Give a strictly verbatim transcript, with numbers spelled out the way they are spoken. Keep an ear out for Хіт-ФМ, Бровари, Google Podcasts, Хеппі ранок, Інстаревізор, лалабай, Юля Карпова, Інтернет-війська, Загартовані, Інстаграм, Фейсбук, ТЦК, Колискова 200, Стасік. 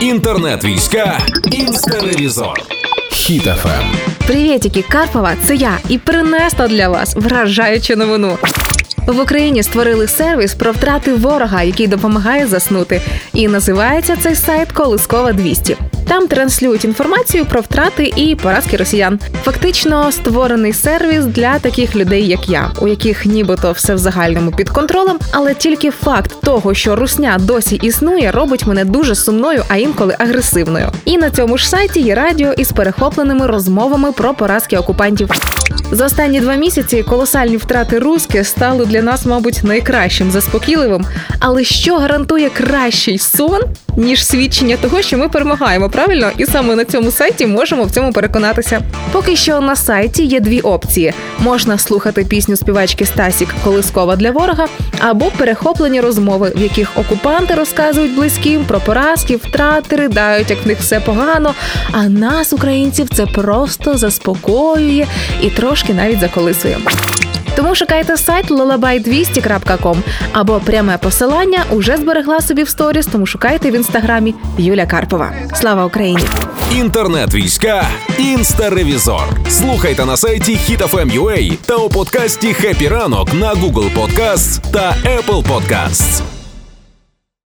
Інтернет-війська, Інстаревізор. Хіт-ФМ. Привітики, Карпова, це я. І принесла для вас вражаючу новину. В Україні створили сервіс про втрати ворога, який допомагає заснути. І називається цей сайт «Колискова двісті». Там транслюють інформацію про втрати і поразки росіян. Фактично створений сервіс для таких людей, як я, у яких нібито все в загальному під контролем, але тільки факт того, що русня досі існує, робить мене дуже сумною, а інколи агресивною. І на цьому ж сайті є радіо із перехопленими розмовами про поразки окупантів. За останні два місяці колосальні втрати руських стали для нас, мабуть, найкращим заспокійливим. Але що гарантує кращий сон, ніж свідчення того, що ми перемагаємо, правильно? І саме на цьому сайті можемо в цьому переконатися. Поки що на сайті є дві опції. Можна слухати пісню співачки Стасік «Колискова для ворога» або перехоплені розмови, в яких окупанти розказують близьким про поразки, втрати, ридають, як в них все погано. А нас, українців, це просто заспокоює і трошки навіть заколисує. Тому шукайте сайт лалабай двісті крапка ком або пряме посилання уже зберегла собі в сторіс, тому шукайте в інстаграмі Юля Карпова. Слава Україні! Інтернет-війська, Інстаревізор. Слухайте на сайті хіт еф ем точка ю а та у подкасті «Хеппі ранок» на Google Podcasts та Apple Podcasts.